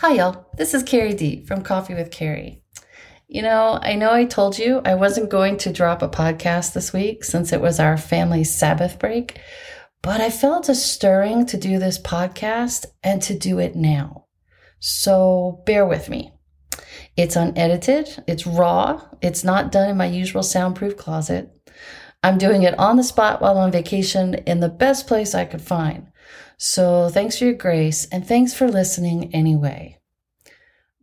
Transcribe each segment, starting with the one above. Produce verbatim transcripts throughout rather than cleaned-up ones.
Hi, y'all. This is Carrie D from Coffee with Carrie. You know, I know I told you I wasn't going to drop a podcast this week since it was our family Sabbath break, but I felt a stirring to do this podcast and to do it now. So bear with me. It's unedited, it's raw, it's not done in my usual soundproof closet. I'm doing it on the spot while on vacation in the best place I could find. So thanks for your grace, and thanks for listening anyway.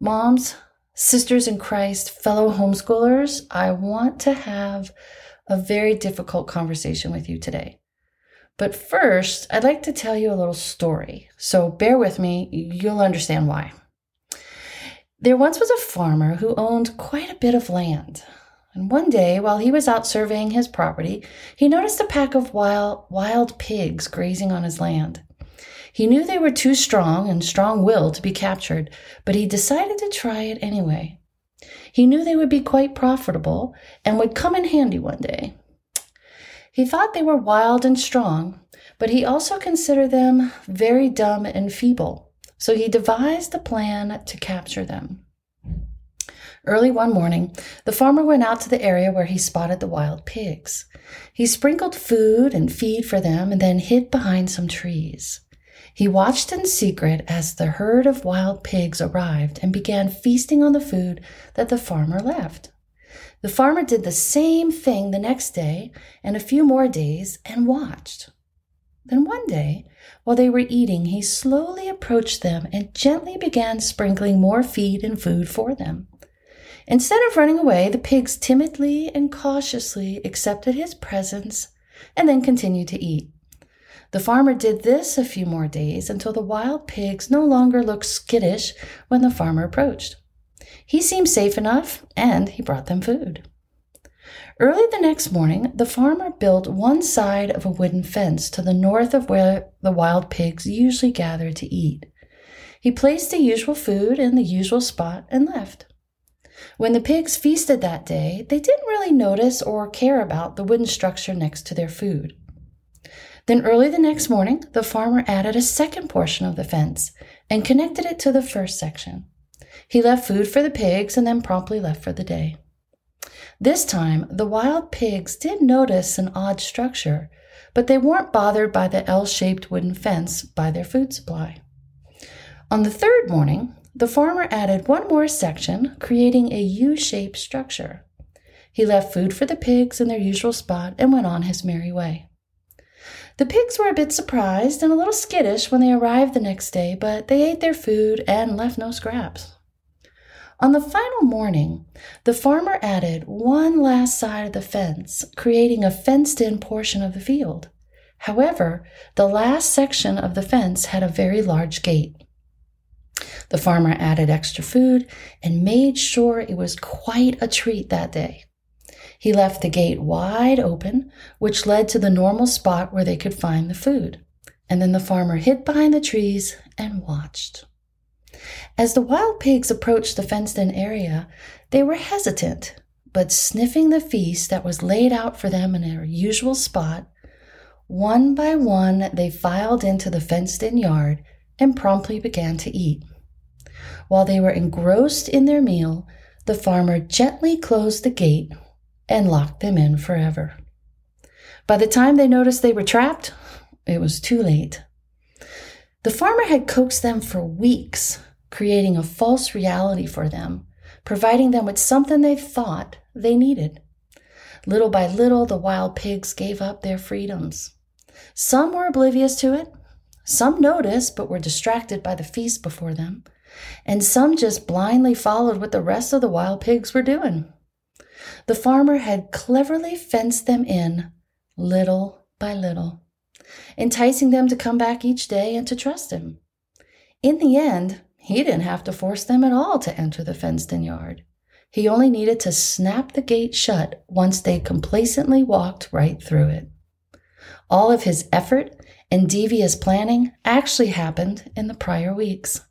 Moms, sisters in Christ, fellow homeschoolers, I want to have a very difficult conversation with you today. But first, I'd like to tell you a little story. So bear with me, you'll understand why. There once was a farmer who owned quite a bit of land. And one day, while he was out surveying his property, he noticed a pack of wild, wild pigs grazing on his land. He knew they were too strong and strong-willed to be captured, but he decided to try it anyway. He knew they would be quite profitable and would come in handy one day. He thought they were wild and strong, but he also considered them very dumb and feeble, so he devised a plan to capture them. Early one morning, the farmer went out to the area where he spotted the wild pigs. He sprinkled food and feed for them and then hid behind some trees. He watched in secret as the herd of wild pigs arrived and began feasting on the food that the farmer left. The farmer did the same thing the next day and a few more days and watched. Then one day, while they were eating, he slowly approached them and gently began sprinkling more feed and food for them. Instead of running away, the pigs timidly and cautiously accepted his presence and then continued to eat. The farmer did this a few more days until the wild pigs no longer looked skittish when the farmer approached. He seemed safe enough, and he brought them food. Early the next morning, the farmer built one side of a wooden fence to the north of where the wild pigs usually gathered to eat. He placed the usual food in the usual spot and left. When the pigs feasted that day, they didn't really notice or care about the wooden structure next to their food. Then early the next morning, the farmer added a second portion of the fence and connected it to the first section. He left food for the pigs and then promptly left for the day. This time, the wild pigs did notice an odd structure, but they weren't bothered by the L-shaped wooden fence by their food supply. On the third morning, the farmer added one more section, creating a U-shaped structure. He left food for the pigs in their usual spot and went on his merry way. The pigs were a bit surprised and a little skittish when they arrived the next day, but they ate their food and left no scraps. On the final morning, the farmer added one last side of the fence, creating a fenced-in portion of the field. However, the last section of the fence had a very large gate. The farmer added extra food and made sure it was quite a treat that day. He left the gate wide open, which led to the normal spot where they could find the food. And then the farmer hid behind the trees and watched. As the wild pigs approached the fenced-in area, they were hesitant, but sniffing the feast that was laid out for them in their usual spot, one by one they filed into the fenced-in yard and promptly began to eat. While they were engrossed in their meal, the farmer gently closed the gate and locked them in forever. By the time they noticed they were trapped, it was too late. The farmer had coaxed them for weeks, creating a false reality for them, providing them with something they thought they needed. Little by little, the wild pigs gave up their freedoms. Some were oblivious to it, some noticed but were distracted by the feast before them, and some just blindly followed what the rest of the wild pigs were doing. The farmer had cleverly fenced them in, little by little, enticing them to come back each day and to trust him. In the end, he didn't have to force them at all to enter the fenced-in yard. He only needed to snap the gate shut once they complacently walked right through it. All of his effort and devious planning actually happened in the prior weeks.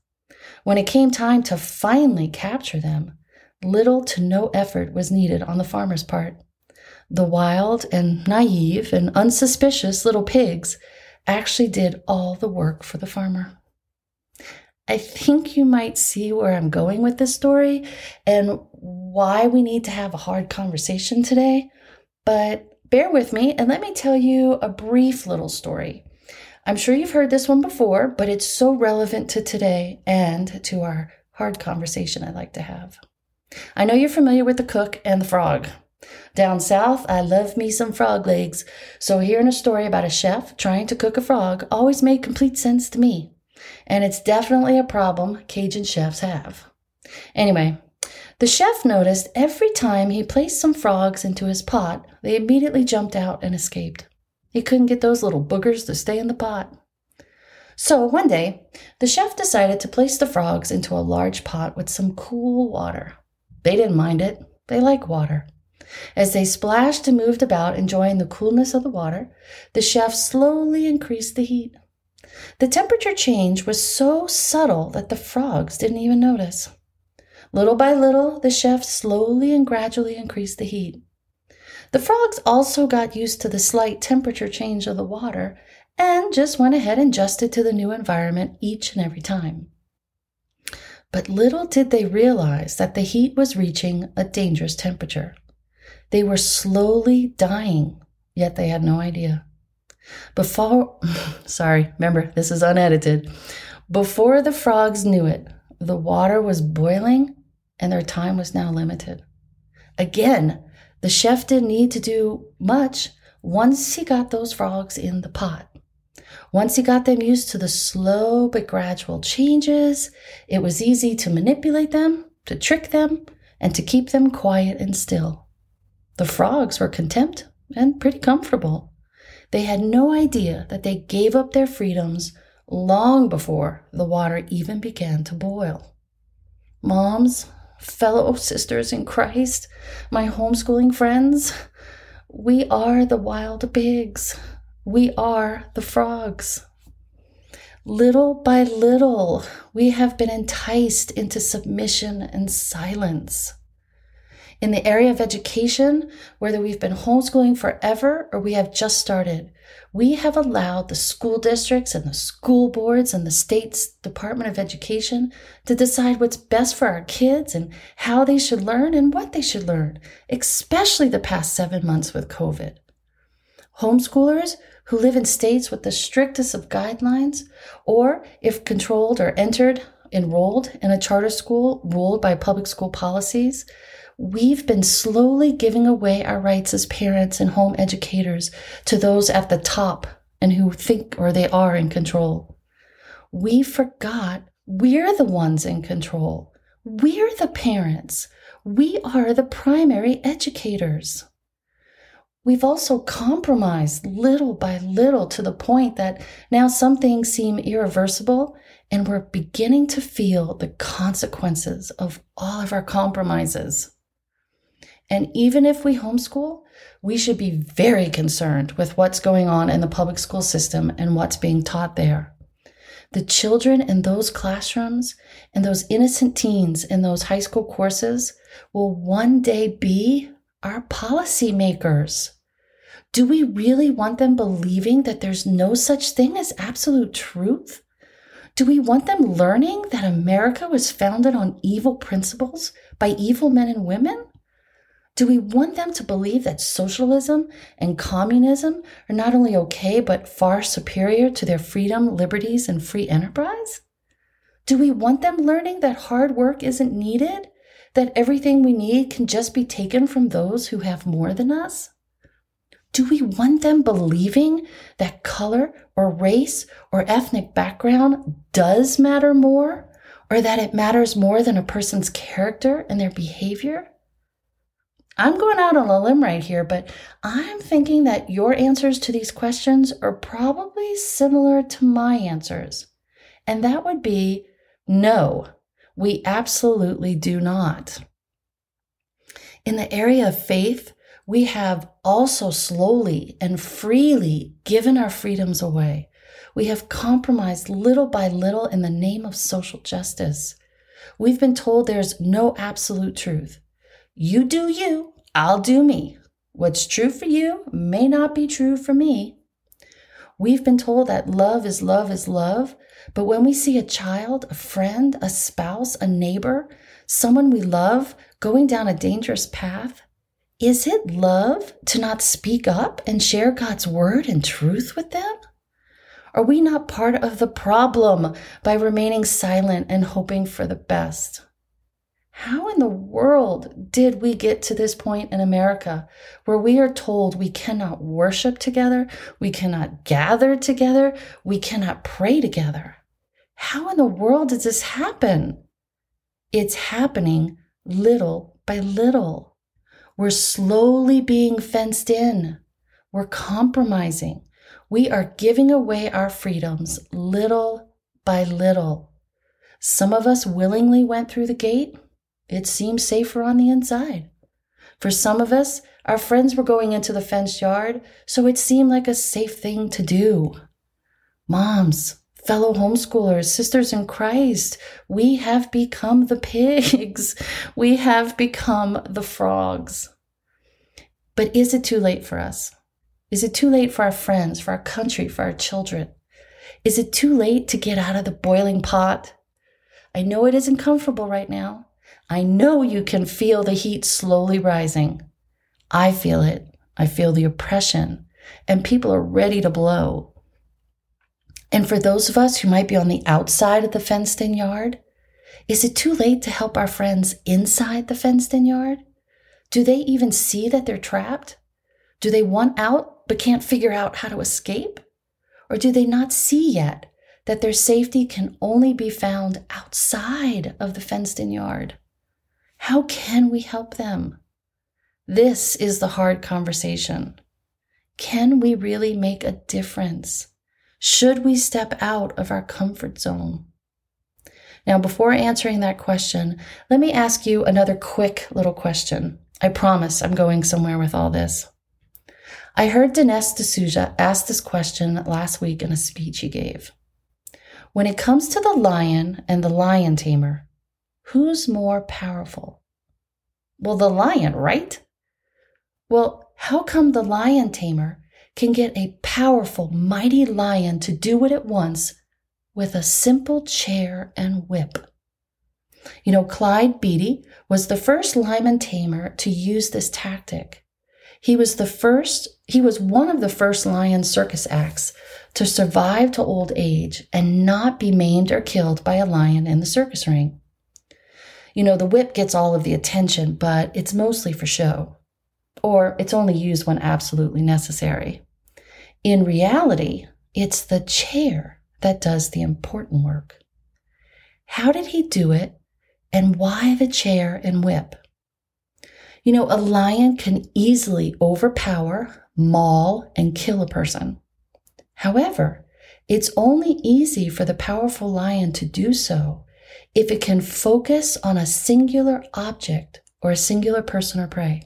When it came time to finally capture them, little to no effort was needed on the farmer's part. The wild and naive and unsuspicious little pigs actually did all the work for the farmer. I think you might see where I'm going with this story and why we need to have a hard conversation today, but bear with me and let me tell you a brief little story. I'm sure you've heard this one before, but it's so relevant to today and to our hard conversation I'd like to have. I know you're familiar with the cook and the frog. Down south, I love me some frog legs, so hearing a story about a chef trying to cook a frog always made complete sense to me. And it's definitely a problem Cajun chefs have. Anyway, the chef noticed every time he placed some frogs into his pot, they immediately jumped out and escaped. He couldn't get those little boogers to stay in the pot. So one day, the chef decided to place the frogs into a large pot with some cool water. They didn't mind it. They like water. As they splashed and moved about, enjoying the coolness of the water, the chef slowly increased the heat. The temperature change was so subtle that the frogs didn't even notice. Little by little, the chef slowly and gradually increased the heat. The frogs also got used to the slight temperature change of the water and just went ahead and adjusted to the new environment each and every time. But little did they realize that the heat was reaching a dangerous temperature. They were slowly dying, yet they had no idea. Before, sorry, remember, this is unedited. Before the frogs knew it, the water was boiling and their time was now limited. Again, the chef didn't need to do much once he got those frogs in the pot. Once he got them used to the slow but gradual changes, it was easy to manipulate them, to trick them, and to keep them quiet and still. The frogs were content and pretty comfortable. They had no idea that they gave up their freedoms long before the water even began to boil. Moms, fellow sisters in Christ, my homeschooling friends, we are the wild pigs. We are the frogs. Little by little, we have been enticed into submission and silence. In the area of education, whether we've been homeschooling forever or we have just started, we have allowed the school districts and the school boards and the state's Department of Education to decide what's best for our kids and how they should learn and what they should learn, especially the past seven months with COVID. Homeschoolers who live in states with the strictest of guidelines, or if controlled or entered, enrolled in a charter school ruled by public school policies, we've been slowly giving away our rights as parents and home educators to those at the top and who think or they are in control. We forgot we're the ones in control. We're the parents. We are the primary educators. We've also compromised little by little to the point that now some things seem irreversible, and we're beginning to feel the consequences of all of our compromises. And even if we homeschool, we should be very concerned with what's going on in the public school system and what's being taught there. The children in those classrooms and those innocent teens in those high school courses will one day be our policymakers. Do we really want them believing that there's no such thing as absolute truth? Do we want them learning that America was founded on evil principles by evil men and women? Do we want them to believe that socialism and communism are not only okay, but far superior to their freedom, liberties, and free enterprise? Do we want them learning that hard work isn't needed, that everything we need can just be taken from those who have more than us? Do we want them believing that color or race or ethnic background does matter more, or that it matters more than a person's character and their behavior? I'm going out on a limb right here, but I'm thinking that your answers to these questions are probably similar to my answers. And that would be no, we absolutely do not. In the area of faith, we have also slowly and freely given our freedoms away. We have compromised little by little in the name of social justice. We've been told there's no absolute truth. You do you, I'll do me. What's true for you may not be true for me. We've been told that love is love is love, but when we see a child, a friend, a spouse, a neighbor, someone we love going down a dangerous path, is it love to not speak up and share God's word and truth with them? Are we not part of the problem by remaining silent and hoping for the best? How in the world did we get to this point in America where we are told we cannot worship together, we cannot gather together, we cannot pray together? How in the world does this happen? It's happening little by little. We're slowly being fenced in. We're compromising. We are giving away our freedoms little by little. Some of us willingly went through the gate. It seemed safer on the inside. For some of us, our friends were going into the fenced yard, so it seemed like a safe thing to do. Moms, fellow homeschoolers, sisters in Christ, we have become the pigs. We have become the frogs. But is it too late for us? Is it too late for our friends, for our country, for our children? Is it too late to get out of the boiling pot? I know it isn't comfortable right now. I know you can feel the heat slowly rising. I feel it. I feel the oppression, and people are ready to blow. And for those of us who might be on the outside of the fenced-in yard, is it too late to help our friends inside the fenced-in yard? Do they even see that they're trapped? Do they want out but can't figure out how to escape? Or do they not see yet that their safety can only be found outside of the fenced-in yard? How can we help them? This is the hard conversation. Can we really make a difference? Should we step out of our comfort zone? Now, before answering that question, let me ask you another quick little question. I promise I'm going somewhere with all this. I heard Dinesh D'Souza ask this question last week in a speech he gave. When it comes to the lion and the lion tamer, who's more powerful? Well, the lion, right? Well, how come the lion tamer can get a powerful, mighty lion to do what it wants with a simple chair and whip? You know, Clyde Beatty was the first lion tamer to use this tactic. He was the first, he was one of the first lion circus acts to survive to old age and not be maimed or killed by a lion in the circus ring. You know, the whip gets all of the attention, but it's mostly for show, or it's only used when absolutely necessary. In reality, it's the chair that does the important work. How did he do it, and why the chair and whip? You know, a lion can easily overpower, maul, and kill a person. However, it's only easy for the powerful lion to do so if it can focus on a singular object or a singular person or prey.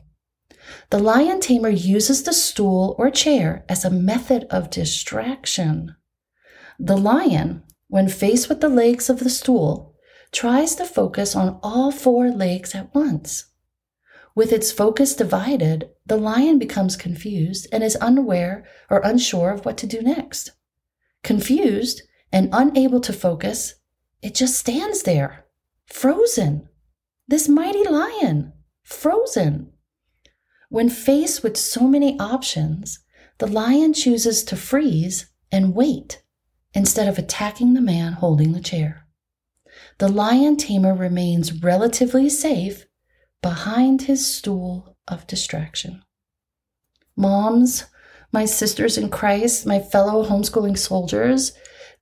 The lion tamer uses the stool or chair as a method of distraction. The lion, when faced with the legs of the stool, tries to focus on all four legs at once. With its focus divided, the lion becomes confused and is unaware or unsure of what to do next. Confused and unable to focus, it just stands there, frozen. This mighty lion, frozen. When faced with so many options, the lion chooses to freeze and wait instead of attacking the man holding the chair. The lion tamer remains relatively safe behind his stool of distraction. Moms, my sisters in Christ, my fellow homeschooling soldiers,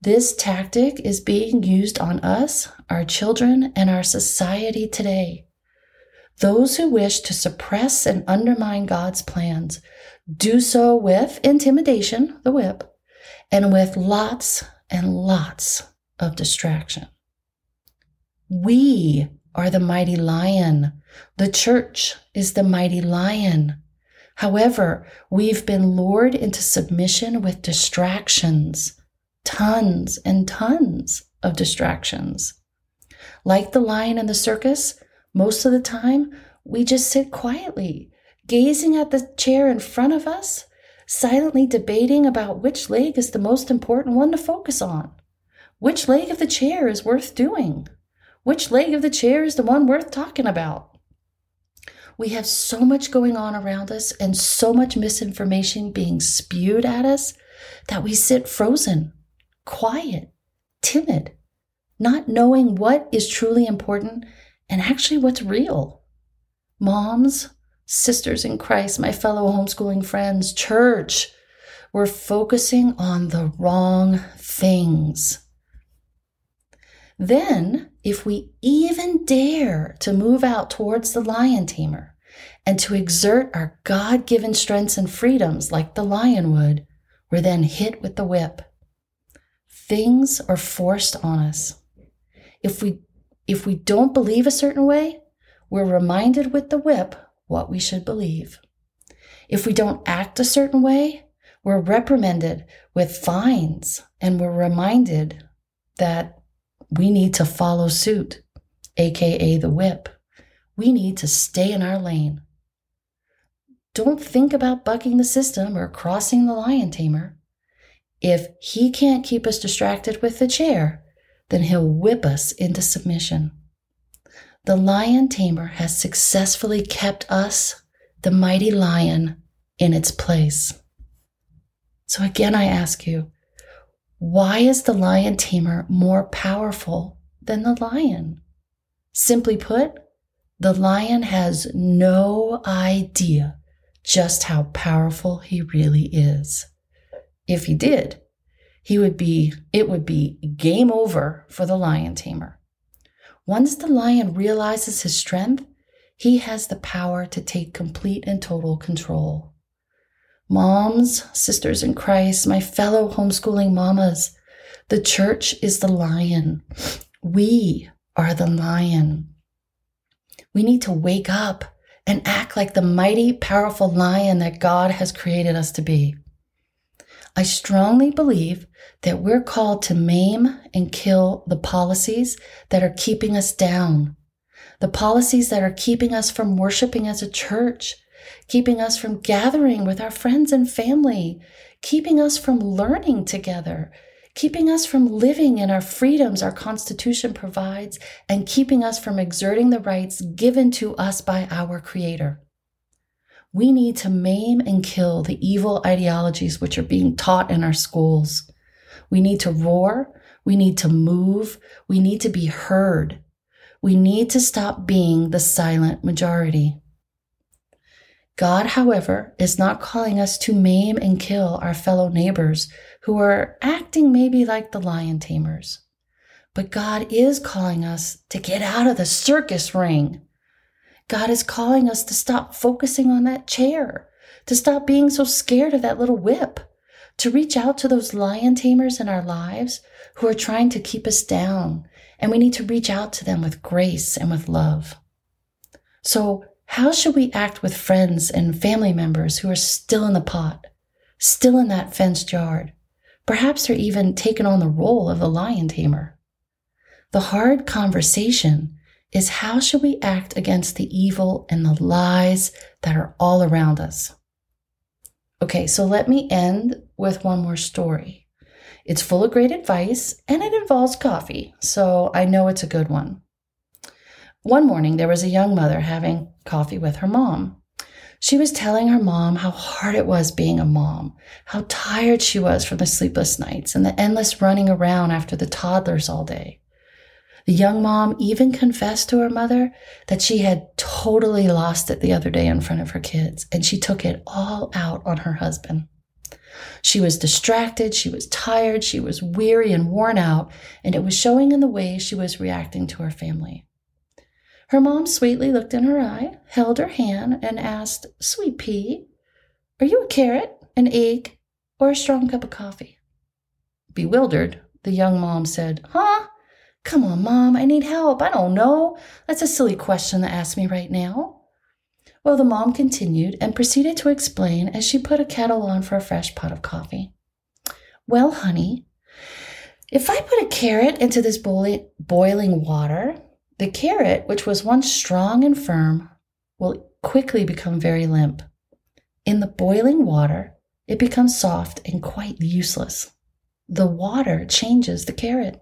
this tactic is being used on us, our children, and our society today. Those who wish to suppress and undermine God's plans do so with intimidation, the whip, and with lots and lots of distraction. We are the mighty lion. The church is the mighty lion. However, we've been lured into submission with distractions. Tons and tons of distractions. Like the lion in the circus, most of the time, we just sit quietly, gazing at the chair in front of us, silently debating about which leg is the most important one to focus on. Which leg of the chair is worth doing? Which leg of the chair is the one worth talking about? We have so much going on around us and so much misinformation being spewed at us that we sit frozen, quiet, timid, not knowing what is truly important and actually what's real. Moms, sisters in Christ, my fellow homeschooling friends, church, we're focusing on the wrong things. Then, if we even dare to move out towards the lion tamer and to exert our God-given strengths and freedoms like the lion would, we're then hit with the whip. Things are forced on us. If we if we don't believe a certain way, we're reminded with the whip what we should believe. If we don't act a certain way, we're reprimanded with fines, and we're reminded that we need to follow suit, aka the whip. We need to stay in our lane. Don't think about bucking the system or crossing the lion tamer. If he can't keep us distracted with the chair, then he'll whip us into submission. The lion tamer has successfully kept us, the mighty lion, in its place. So again, I ask you, why is the lion tamer more powerful than the lion? Simply put, the lion has no idea just how powerful he really is. If he did, he would be, it would be game over for the lion tamer. Once the lion realizes his strength, he has the power to take complete and total control. Moms, sisters in Christ, my fellow homeschooling mamas, the church is the lion. We are the lion. We need to wake up and act like the mighty, powerful lion that God has created us to be. I strongly believe that we're called to maim and kill the policies that are keeping us down, the policies that are keeping us from worshiping as a church, keeping us from gathering with our friends and family, keeping us from learning together, keeping us from living in our freedoms our Constitution provides, and keeping us from exerting the rights given to us by our Creator. We need to maim and kill the evil ideologies which are being taught in our schools. We need to roar. We need to move. We need to be heard. We need to stop being the silent majority. God, however, is not calling us to maim and kill our fellow neighbors who are acting maybe like the lion tamers. But God is calling us to get out of the circus ring. God is calling us to stop focusing on that chair, to stop being so scared of that little whip, to reach out to those lion tamers in our lives who are trying to keep us down. And we need to reach out to them with grace and with love. So, how should we act with friends and family members who are still in the pot, still in that fenced yard? Perhaps they're even taking on the role of the lion tamer. The hard conversation is how should we act against the evil and the lies that are all around us? Okay, so let me end with one more story. It's full of great advice and it involves coffee, so I know it's a good one. One morning, there was a young mother having coffee with her mom. She was telling her mom how hard it was being a mom, how tired she was from the sleepless nights and the endless running around after the toddlers all day. The young mom even confessed to her mother that she had totally lost it the other day in front of her kids, and she took it all out on her husband. She was distracted, she was tired, she was weary and worn out, and it was showing in the way she was reacting to her family. Her mom sweetly looked in her eye, held her hand, and asked, "Sweet pea, are you a carrot, an egg, or a strong cup of coffee?" Bewildered, the young mom said, "Huh? Come on, Mom, I need help. I don't know. That's a silly question to ask me right now." Well, the mom continued and proceeded to explain as she put a kettle on for a fresh pot of coffee. "Well, honey, if I put a carrot into this boiling water, the carrot, which was once strong and firm, will quickly become very limp. In the boiling water, it becomes soft and quite useless. The water changes the carrot.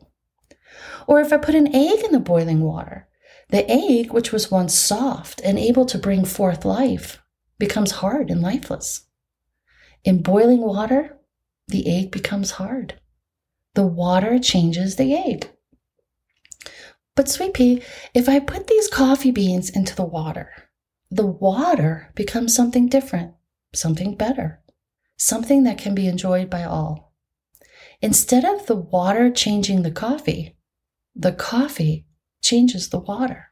Or if I put an egg in the boiling water, the egg, which was once soft and able to bring forth life, becomes hard and lifeless. In boiling water, the egg becomes hard. The water changes the egg. But sweet pea, if I put these coffee beans into the water, the water becomes something different, something better, something that can be enjoyed by all. Instead of the water changing the coffee, the coffee changes the water.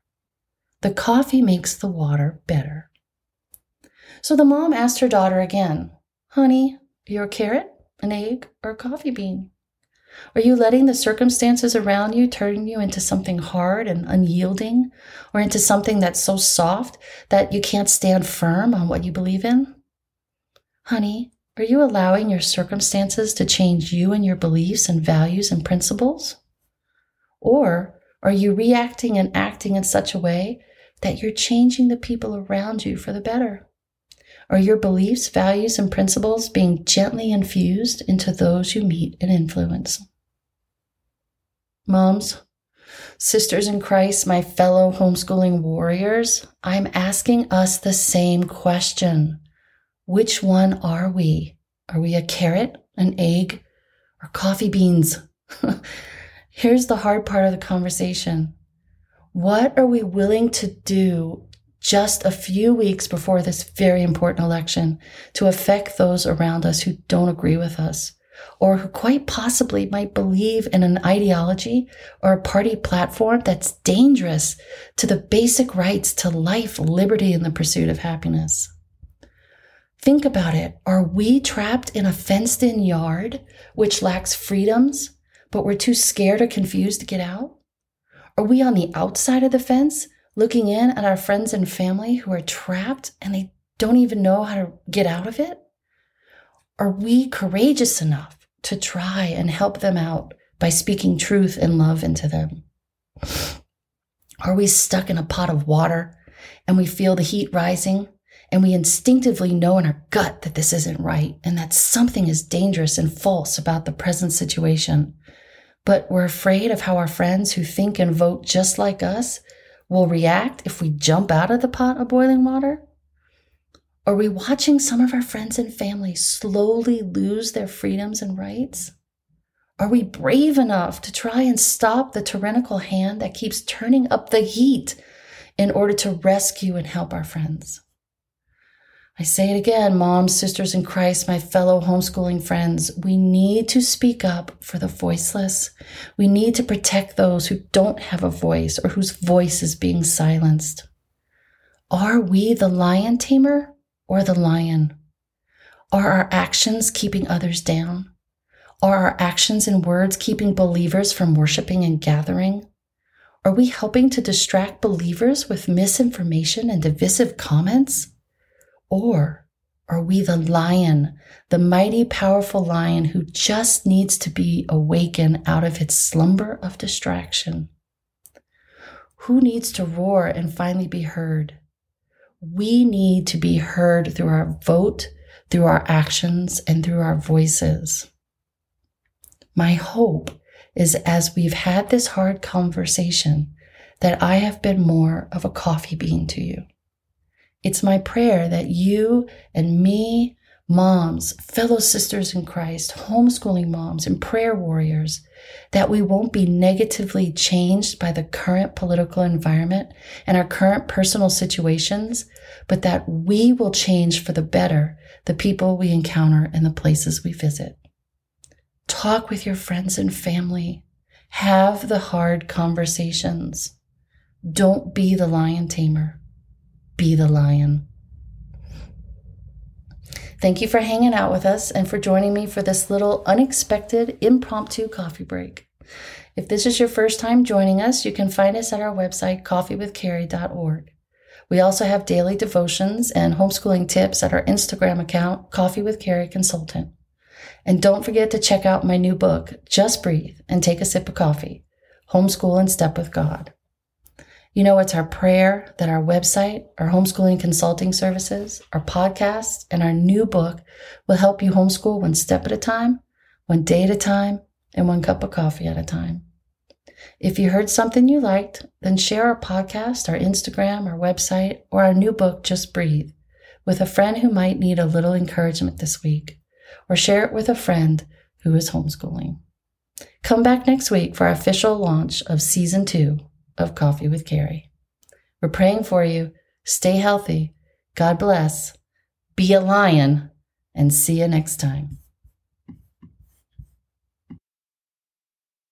The coffee makes the water better. So the mom asked her daughter again, "Honey, are you a carrot, an egg, or a coffee bean? Are you letting the circumstances around you turn you into something hard and unyielding, or into something that's so soft that you can't stand firm on what you believe in? Honey, are you allowing your circumstances to change you and your beliefs and values and principles? Or are you reacting and acting in such a way that you're changing the people around you for the better? Are your beliefs, values, and principles being gently infused into those you meet and influence?" Moms, sisters in Christ, my fellow homeschooling warriors, I'm asking us the same question. Which one are we? Are we a carrot, an egg, or coffee beans? Here's the hard part of the conversation. What are we willing to do just a few weeks before this very important election to affect those around us who don't agree with us, or who quite possibly might believe in an ideology or a party platform that's dangerous to the basic rights to life, liberty, and the pursuit of happiness? Think about it. Are we trapped in a fenced-in yard which lacks freedoms, but we're too scared or confused to get out? Are we on the outside of the fence, looking in at our friends and family who are trapped and they don't even know how to get out of it? Are we courageous enough to try and help them out by speaking truth and love into them? Are we stuck in a pot of water and we feel the heat rising and we instinctively know in our gut that this isn't right and that something is dangerous and false about the present situation, but we're afraid of how our friends who think and vote just like us will react if we jump out of the pot of boiling water? Are we watching some of our friends and family slowly lose their freedoms and rights? Are we brave enough to try and stop the tyrannical hand that keeps turning up the heat in order to rescue and help our friends? I say it again, moms, sisters in Christ, my fellow homeschooling friends, we need to speak up for the voiceless. We need to protect those who don't have a voice or whose voice is being silenced. Are we the lion tamer or the lion? Are our actions keeping others down? Are our actions and words keeping believers from worshiping and gathering? Are we helping to distract believers with misinformation and divisive comments? Or are we the lion, the mighty, powerful lion who just needs to be awakened out of its slumber of distraction? Who needs to roar and finally be heard? We need to be heard through our vote, through our actions, and through our voices. My hope is as we've had this hard conversation that I have been more of a coffee bean to you. It's my prayer that you and me, moms, fellow sisters in Christ, homeschooling moms, and prayer warriors, that we won't be negatively changed by the current political environment and our current personal situations, but that we will change for the better the people we encounter and the places we visit. Talk with your friends and family. Have the hard conversations. Don't be the lion tamer. Be the lion. Thank you for hanging out with us and for joining me for this little unexpected impromptu coffee break. If this is your first time joining us, you can find us at our website, coffee with carrie dot org. We also have daily devotions and homeschooling tips at our Instagram account, Coffee with Carrie Consultant. And don't forget to check out my new book, Just Breathe and Take a Sip of Coffee, Homeschool and Step with God. You know, it's our prayer that our website, our homeschooling consulting services, our podcast, and our new book will help you homeschool one step at a time, one day at a time, and one cup of coffee at a time. If you heard something you liked, then share our podcast, our Instagram, our website, or our new book, Just Breathe, with a friend who might need a little encouragement this week, or share it with a friend who is homeschooling. Come back next week for our official launch of Season two of Coffee with Carrie. We're praying for you. Stay healthy. God bless. Be a lion. And see you next time.